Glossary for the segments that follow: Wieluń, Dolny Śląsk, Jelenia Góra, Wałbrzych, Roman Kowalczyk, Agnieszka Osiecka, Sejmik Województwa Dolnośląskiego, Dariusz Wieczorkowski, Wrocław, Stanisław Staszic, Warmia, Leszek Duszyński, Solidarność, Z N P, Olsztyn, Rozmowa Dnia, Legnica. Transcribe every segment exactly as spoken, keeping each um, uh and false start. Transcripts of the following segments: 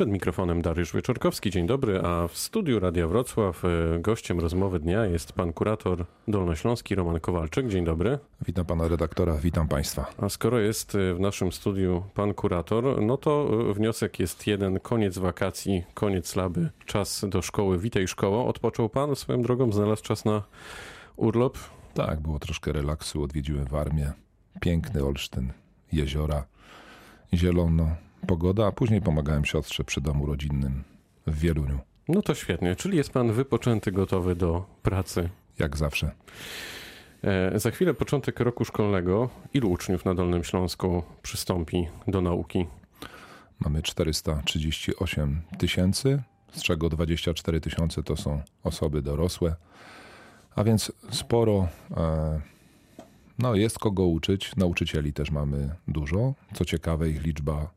Przed mikrofonem Dariusz Wieczorkowski, dzień dobry, a w studiu Radia Wrocław gościem Rozmowy Dnia jest pan kurator dolnośląski Roman Kowalczyk. Dzień dobry. Witam pana redaktora, witam państwa. A skoro jest w naszym studiu pan kurator, no to wniosek jest jeden, koniec wakacji, koniec laby, czas do szkoły. Witaj szkoło. Odpoczął pan, swoją drogą znalazł czas na urlop? Tak, było troszkę relaksu, odwiedziłem Warmię, piękny Olsztyn, jeziora, zielono. Pogoda, a później pomagałem siostrze przy domu rodzinnym w Wieluniu. No to świetnie, czyli jest pan wypoczęty, gotowy do pracy. Jak zawsze. E, za chwilę początek roku szkolnego. Ilu uczniów na Dolnym Śląsku przystąpi do nauki? Mamy czterysta trzydzieści osiem tysięcy, z czego dwadzieścia cztery tysiące to są osoby dorosłe. A więc sporo... E, no jest kogo uczyć. Nauczycieli też mamy dużo. Co ciekawe, ich liczba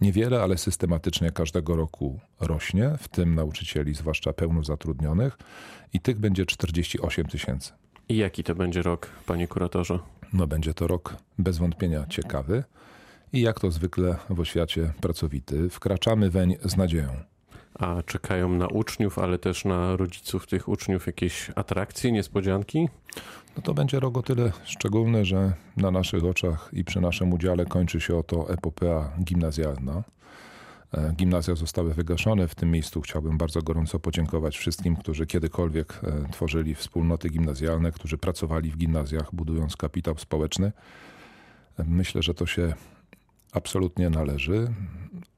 niewiele, ale systematycznie każdego roku rośnie, w tym nauczycieli, zwłaszcza pełnozatrudnionych, i tych będzie czterdzieści osiem tysięcy. I jaki to będzie rok, panie kuratorze? No będzie to rok bez wątpienia ciekawy i jak to zwykle w oświacie pracowity, wkraczamy weń z nadzieją. A czekają na uczniów, ale też na rodziców tych uczniów jakieś atrakcje, niespodzianki? No to będzie rok o tyle szczególny, że na naszych oczach i przy naszym udziale kończy się oto epopeja gimnazjalna. Gimnazja zostały wygaszone. W tym miejscu chciałbym bardzo gorąco podziękować wszystkim, którzy kiedykolwiek tworzyli wspólnoty gimnazjalne, którzy pracowali w gimnazjach, budując kapitał społeczny. Myślę, że to się absolutnie należy.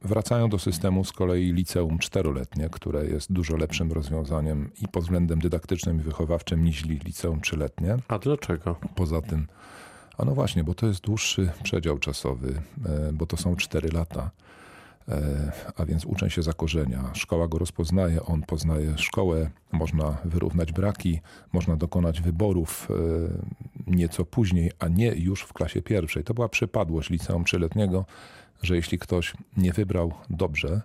Wracają do systemu z kolei liceum czteroletnie, które jest dużo lepszym rozwiązaniem i pod względem dydaktycznym i wychowawczym niż liceum trzyletnie. A dlaczego? Poza tym, a no właśnie, bo to jest dłuższy przedział czasowy, bo to są cztery lata, a więc uczeń się zakorzenia. Szkoła go rozpoznaje, on poznaje szkołę, można wyrównać braki, można dokonać wyborów nieco później, a nie już w klasie pierwszej. To była przypadłość liceum trzyletniego, że jeśli ktoś nie wybrał dobrze,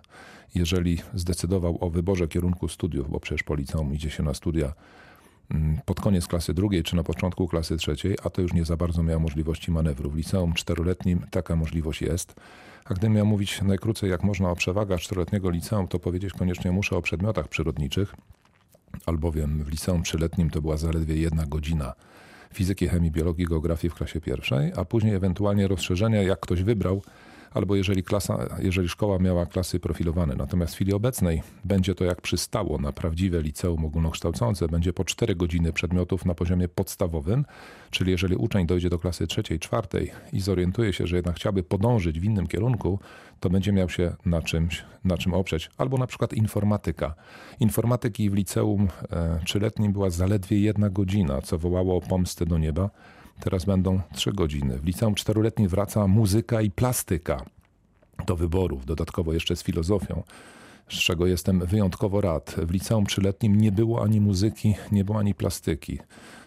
jeżeli zdecydował o wyborze kierunku studiów, bo przecież po liceum idzie się na studia pod koniec klasy drugiej czy na początku klasy trzeciej, a to już nie za bardzo miał możliwości manewru. W liceum czteroletnim taka możliwość jest. A gdybym miał mówić najkrócej jak można o przewagach czteroletniego liceum, to powiedzieć koniecznie muszę o przedmiotach przyrodniczych, albowiem w liceum trzyletnim to była zaledwie jedna godzina fizyki, chemii, biologii, geografii w klasie pierwszej, a później ewentualnie rozszerzenia, jak ktoś wybrał, albo jeżeli, klasa, jeżeli szkoła miała klasy profilowane. Natomiast w chwili obecnej będzie to jak przystało na prawdziwe liceum ogólnokształcące, będzie po cztery godziny przedmiotów na poziomie podstawowym, czyli jeżeli uczeń dojdzie do klasy trzeciej, czwartej i zorientuje się, że jednak chciałby podążyć w innym kierunku, to będzie miał się na czymś, na czym oprzeć. Albo na przykład informatyka. Informatyki w liceum trzyletnim była zaledwie jedna godzina, co wołało o pomstę do nieba. Teraz będą trzy godziny. W liceum czteroletnim wraca muzyka i plastyka do wyborów, dodatkowo jeszcze z filozofią, z czego jestem wyjątkowo rad. W liceum trzyletnim nie było ani muzyki, nie było ani plastyki.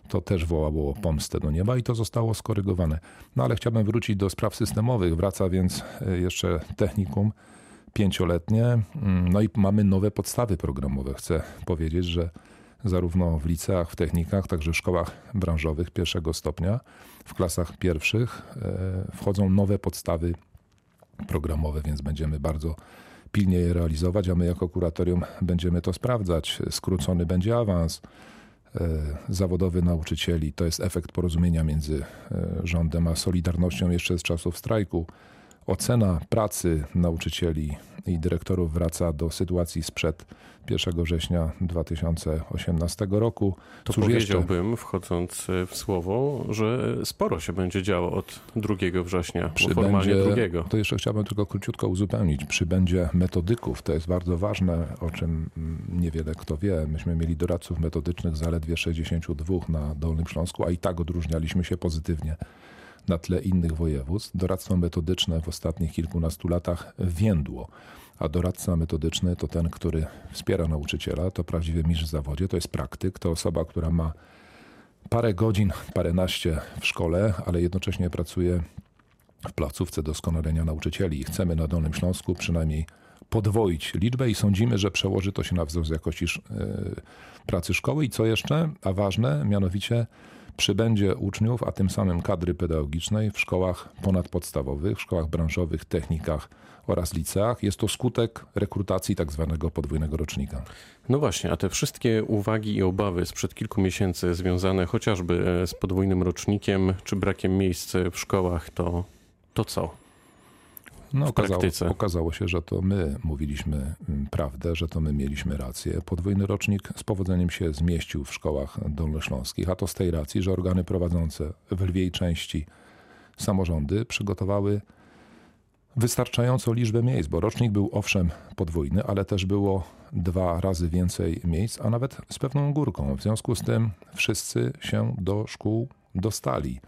To też wołało o pomstę do nieba i to zostało skorygowane. No ale chciałbym wrócić do spraw systemowych. Wraca więc jeszcze technikum pięcioletnie. No i mamy nowe podstawy programowe. Chcę powiedzieć, że zarówno w liceach, w technikach, także w szkołach branżowych pierwszego stopnia, w klasach pierwszych wchodzą nowe podstawy programowe, więc będziemy bardzo pilnie je realizować, a my jako kuratorium będziemy to sprawdzać. Skrócony będzie awans zawodowy nauczycieli. To jest efekt porozumienia między rządem a Solidarnością jeszcze z czasów strajku. Ocena pracy nauczycieli i dyrektorów wraca do sytuacji sprzed pierwszego września dwa tysiące osiemnastego roku. To Cóż powiedziałbym, jeszcze? Wchodząc w słowo, że sporo się będzie działo od drugiego września, przybędzie, formalnie drugiego. To jeszcze chciałbym tylko króciutko uzupełnić. Przybędzie metodyków, to jest bardzo ważne, o czym niewiele kto wie. Myśmy mieli doradców metodycznych zaledwie sześćdziesięciu dwóch na Dolnym Śląsku, a i tak odróżnialiśmy się pozytywnie na tle innych województw. Doradztwo metodyczne w ostatnich kilkunastu latach więdło, a doradca metodyczny to ten, który wspiera nauczyciela, to prawdziwy mistrz w zawodzie, to jest praktyk, to osoba, która ma parę godzin, paręnaście w szkole, ale jednocześnie pracuje w placówce doskonalenia nauczycieli i chcemy na Dolnym Śląsku przynajmniej podwoić liczbę i sądzimy, że przełoży to Przybędzie uczniów, a tym samym kadry pedagogicznej w szkołach ponadpodstawowych, w szkołach branżowych, technikach oraz liceach. Jest to skutek rekrutacji tak zwanego podwójnego rocznika. No właśnie, a te wszystkie uwagi i obawy sprzed kilku miesięcy związane chociażby z podwójnym rocznikiem czy brakiem miejsc w szkołach, to, to co? No, okazało, okazało się, że to my mówiliśmy prawdę, że to my mieliśmy rację. Podwójny rocznik z powodzeniem się zmieścił w szkołach dolnośląskich, a to z tej racji, że organy prowadzące, w lwiej części samorządy, przygotowały wystarczającą liczbę miejsc, bo rocznik był owszem podwójny, ale też było dwa razy więcej miejsc, a nawet z pewną górką. W związku z tym wszyscy się do szkół dostali.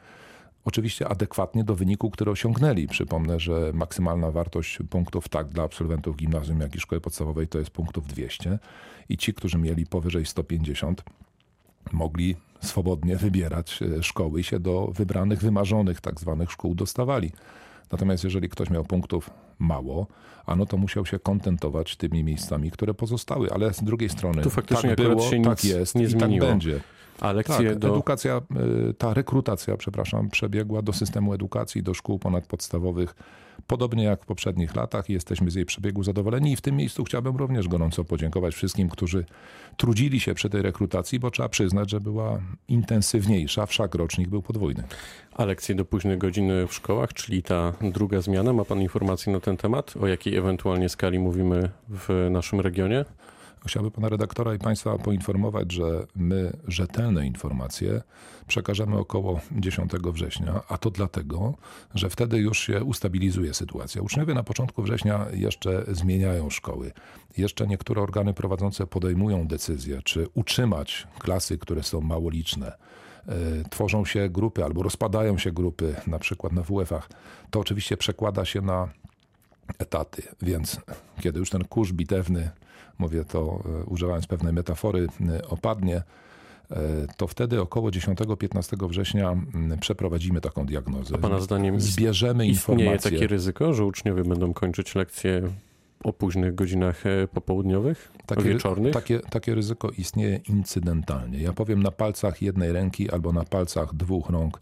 Oczywiście adekwatnie do wyniku, który osiągnęli. Przypomnę, że maksymalna wartość punktów tak dla absolwentów gimnazjum, jak i szkoły podstawowej to jest punktów dwieście i ci, którzy mieli powyżej sto pięćdziesiąt, mogli swobodnie wybierać szkoły i się do wybranych, wymarzonych tak zwanych szkół dostawali. Natomiast jeżeli ktoś miał punktów mało, a no to musiał się kontentować tymi miejscami, które pozostały, ale z drugiej strony tu faktycznie tak było, się tak jest nie i zmieniło. Tak będzie. A lekcje tak, do... edukacja, ta rekrutacja, przepraszam, przebiegła do systemu edukacji, do szkół ponadpodstawowych, podobnie jak w poprzednich latach. Jesteśmy z jej przebiegu zadowoleni i w tym miejscu chciałbym również gorąco podziękować wszystkim, którzy trudzili się przy tej rekrutacji, bo trzeba przyznać, że była intensywniejsza, wszak rocznik był podwójny. A lekcje do późnych godzin w szkołach, czyli ta druga zmiana, ma pan informacje na ten temat? O jakiej ewentualnie skali mówimy w naszym regionie? Chciałbym pana redaktora i państwa poinformować, że my rzetelne informacje przekażemy około dziesiątego września, a to dlatego, że wtedy już się ustabilizuje sytuacja. Uczniowie na początku września jeszcze zmieniają szkoły. Jeszcze niektóre organy prowadzące podejmują decyzję, czy utrzymać klasy, które są mało liczne. Tworzą się grupy albo rozpadają się grupy, na przykład na wuefach. To oczywiście przekłada się na etaty, więc kiedy już ten kurz bitewny, mówię to używając pewnej metafory, opadnie, to wtedy około dziesiątego do piętnastego września przeprowadzimy taką diagnozę. A pana zdaniem zbierzemy istnieje informacje. Takie ryzyko, że uczniowie będą kończyć lekcje o późnych godzinach popołudniowych, takie, wieczornych? Takie, takie ryzyko istnieje incydentalnie. Ja powiem, na palcach jednej ręki albo na palcach dwóch rąk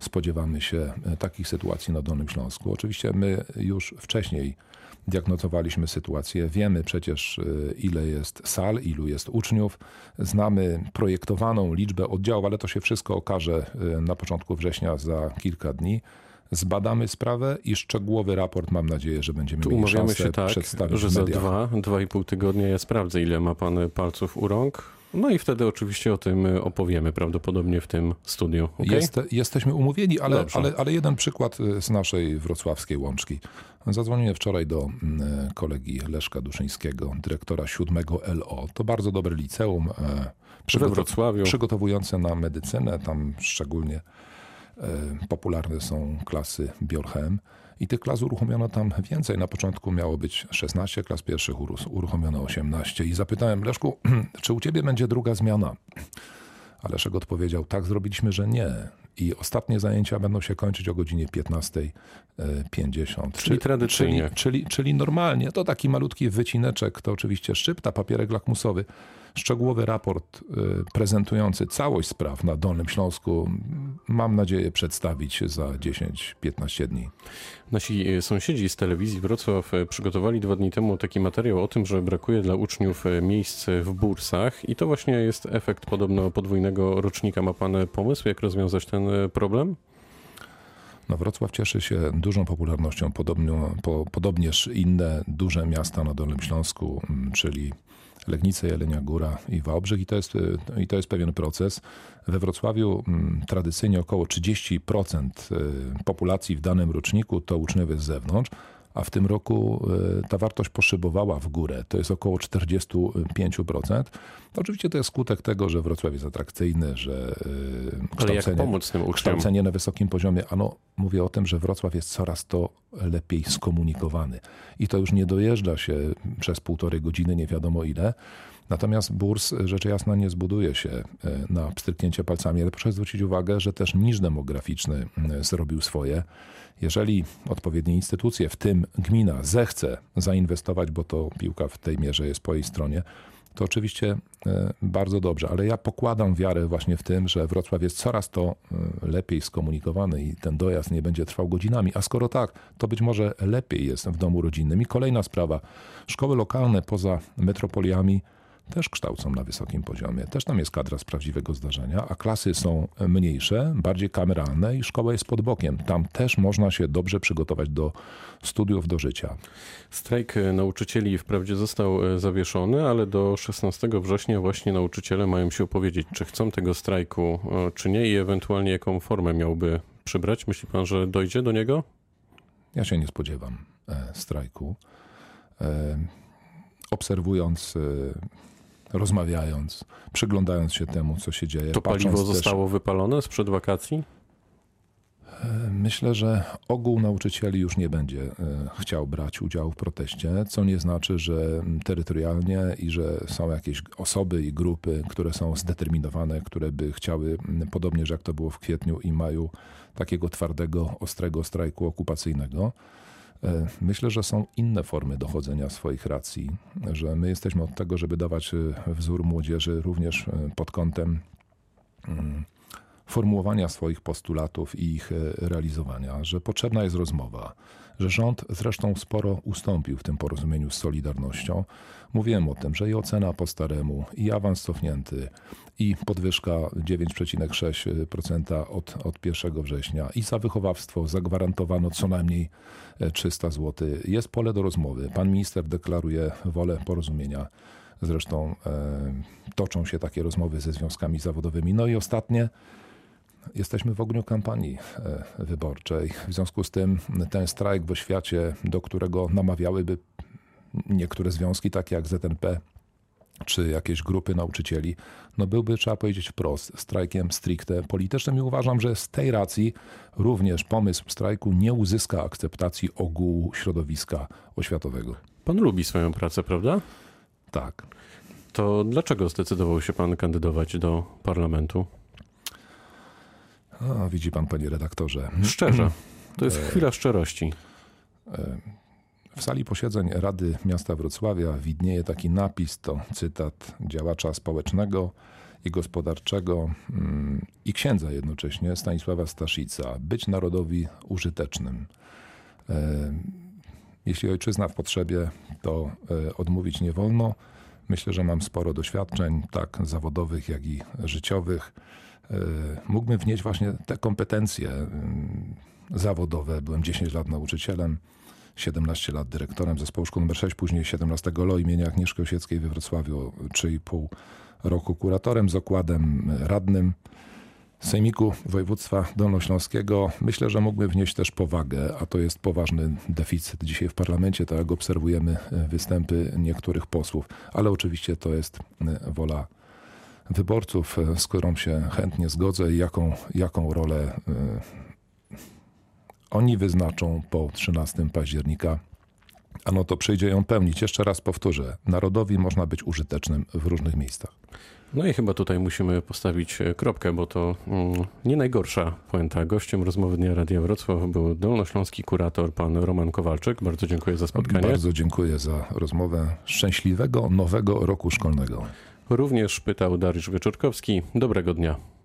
spodziewamy się takich sytuacji na Dolnym Śląsku. Oczywiście my już wcześniej diagnozowaliśmy sytuację. Wiemy przecież, ile jest sal, ilu jest uczniów. Znamy projektowaną liczbę oddziałów, ale to się wszystko okaże na początku września, za kilka dni. Zbadamy sprawę i szczegółowy raport, mam nadzieję, że będziemy tu mieli szansę się tak, przedstawić że w mediach. Za dwa, dwa i pół tygodnia ja sprawdzę, ile ma pan palców u rąk. No i wtedy oczywiście o tym opowiemy prawdopodobnie w tym studiu. Okay? Jest, jesteśmy umówieni, ale, ale, ale jeden przykład z naszej wrocławskiej łączki. Zadzwoniłem wczoraj do kolegi Leszka Duszyńskiego, dyrektora siódmego L O. To bardzo dobre liceum przygotow- we Wrocławiu. Przygotowujące na medycynę, tam szczególnie popularne są klasy biolchem i tych klas uruchomiono tam więcej. Na początku miało być szesnaście klas pierwszych, uruchomiono osiemnaście i zapytałem: Leszku, czy u ciebie będzie druga zmiana? A Leszek odpowiedział: tak, zrobiliśmy, że nie. I ostatnie zajęcia będą się kończyć o godzinie piętnasta pięćdziesiąt. Czyli tradycyjnie. Czyli, czyli, czyli normalnie. To taki malutki wycineczek, to oczywiście szczypta, papierek lakmusowy. Szczegółowy raport prezentujący całość spraw na Dolnym Śląsku mam nadzieję przedstawić za dziesięć do piętnastu dni. Nasi sąsiedzi z telewizji Wrocław przygotowali dwa dni temu taki materiał o tym, że brakuje dla uczniów miejsc w bursach i to właśnie jest efekt podobno podwójnego rocznika. Ma pan pomysł, jak rozwiązać ten problem? No, Wrocław cieszy się dużą popularnością, podobno, po, podobnież inne duże miasta na Dolnym Śląsku, czyli Legnica, Jelenia Góra i Wałbrzych, i to jest, i to jest pewien proces. We Wrocławiu tradycyjnie około trzydzieści procent populacji w danym roczniku to uczniowie z zewnątrz, a w tym roku ta wartość poszybowała w górę. To jest około czterdzieści pięć procent. To oczywiście to jest skutek tego, że Wrocław jest atrakcyjny, że kształcenie, kształcenie na wysokim poziomie. A no, mówię o tym, że Wrocław jest coraz to lepiej skomunikowany. I to już nie dojeżdża się przez półtorej godziny, nie wiadomo ile. Natomiast burs, rzecz jasna, nie zbuduje się na pstryknięcie palcami, ale proszę zwrócić uwagę, że też niż demograficzny zrobił swoje. Jeżeli odpowiednie instytucje, w tym gmina, zechce zainwestować, bo to piłka w tej mierze jest po jej stronie, to oczywiście bardzo dobrze, ale ja pokładam wiarę właśnie w tym, że Wrocław jest coraz to lepiej skomunikowany i ten dojazd nie będzie trwał godzinami, a skoro tak, to być może lepiej jest w domu rodzinnym. I kolejna sprawa, szkoły lokalne poza metropoliami też kształcą na wysokim poziomie. Też tam jest kadra z prawdziwego zdarzenia, a klasy są mniejsze, bardziej kameralne i szkoła jest pod bokiem. Tam też można się dobrze przygotować do studiów, do życia. Strajk nauczycieli wprawdzie został zawieszony, ale do szesnastego września właśnie nauczyciele mają się opowiedzieć, czy chcą tego strajku, czy nie i ewentualnie jaką formę miałby przybrać. Myśli pan, że dojdzie do niego? Ja się nie spodziewam strajku. Obserwując, rozmawiając, przyglądając się temu, co się dzieje. To paliwo zostało też wypalone sprzed wakacji? Myślę, że ogół nauczycieli już nie będzie chciał brać udziału w proteście, co nie znaczy, że terytorialnie i że są jakieś osoby i grupy, które są zdeterminowane, które by chciały, podobnież jak to było w kwietniu i maju, takiego twardego, ostrego strajku okupacyjnego. Myślę, że są inne formy dochodzenia swoich racji, że my jesteśmy od tego, żeby dawać wzór młodzieży również pod kątem formułowania swoich postulatów i ich realizowania, że potrzebna jest rozmowa, że rząd zresztą sporo ustąpił w tym porozumieniu z Solidarnością. Mówiłem o tym, że i ocena po staremu, i awans cofnięty, i podwyżka dziewięć przecinek sześć procent od, od pierwszego września, i za wychowawstwo zagwarantowano co najmniej trzysta złotych. Jest pole do rozmowy. Pan minister deklaruje wolę porozumienia. Zresztą e, toczą się takie rozmowy ze związkami zawodowymi. No i ostatnie, jesteśmy w ogniu kampanii wyborczej. W związku z tym ten strajk w oświacie, do którego namawiałyby niektóre związki, takie jak Z N P czy jakieś grupy nauczycieli, no byłby, trzeba powiedzieć wprost, strajkiem stricte politycznym i uważam, że z tej racji również pomysł strajku nie uzyska akceptacji ogółu środowiska oświatowego. Pan lubi swoją pracę, prawda? Tak. To dlaczego zdecydował się pan kandydować do parlamentu? No, widzi pan, panie redaktorze. Szczerze. To jest chwila szczerości. W sali posiedzeń Rady Miasta Wrocławia widnieje taki napis, to cytat działacza społecznego i gospodarczego i księdza jednocześnie, Stanisława Staszica. Być narodowi użytecznym. Jeśli ojczyzna w potrzebie, to odmówić nie wolno. Myślę, że mam sporo doświadczeń, tak zawodowych, jak i życiowych. Mógłbym wnieść właśnie te kompetencje zawodowe. Byłem dziesięć lat nauczycielem, siedemnaście lat dyrektorem zespołu szkół numer sześć, później siedemnaście L O imienia Agnieszki Osieckiej we Wrocławiu, trzy i pół roku kuratorem z okładem, radnym Sejmiku Województwa Dolnośląskiego. Myślę, że mógłbym wnieść też powagę, a to jest poważny deficyt dzisiaj w parlamencie, tak jak obserwujemy występy niektórych posłów, ale oczywiście to jest wola wyborców, z którą się chętnie zgodzę i jaką, jaką rolę y, oni wyznaczą po trzynastego października, a no to przyjdzie ją pełnić. Jeszcze raz powtórzę, narodowi można być użytecznym w różnych miejscach. No i chyba tutaj musimy postawić kropkę, bo to mm, nie najgorsza puenta. Gościem Rozmowy Dnia Radia Wrocław był dolnośląski kurator pan Roman Kowalczyk. Bardzo dziękuję za spotkanie. Bardzo dziękuję za rozmowę. Szczęśliwego nowego roku szkolnego. Również pytał Dariusz Wieczorkowski. Dobrego dnia.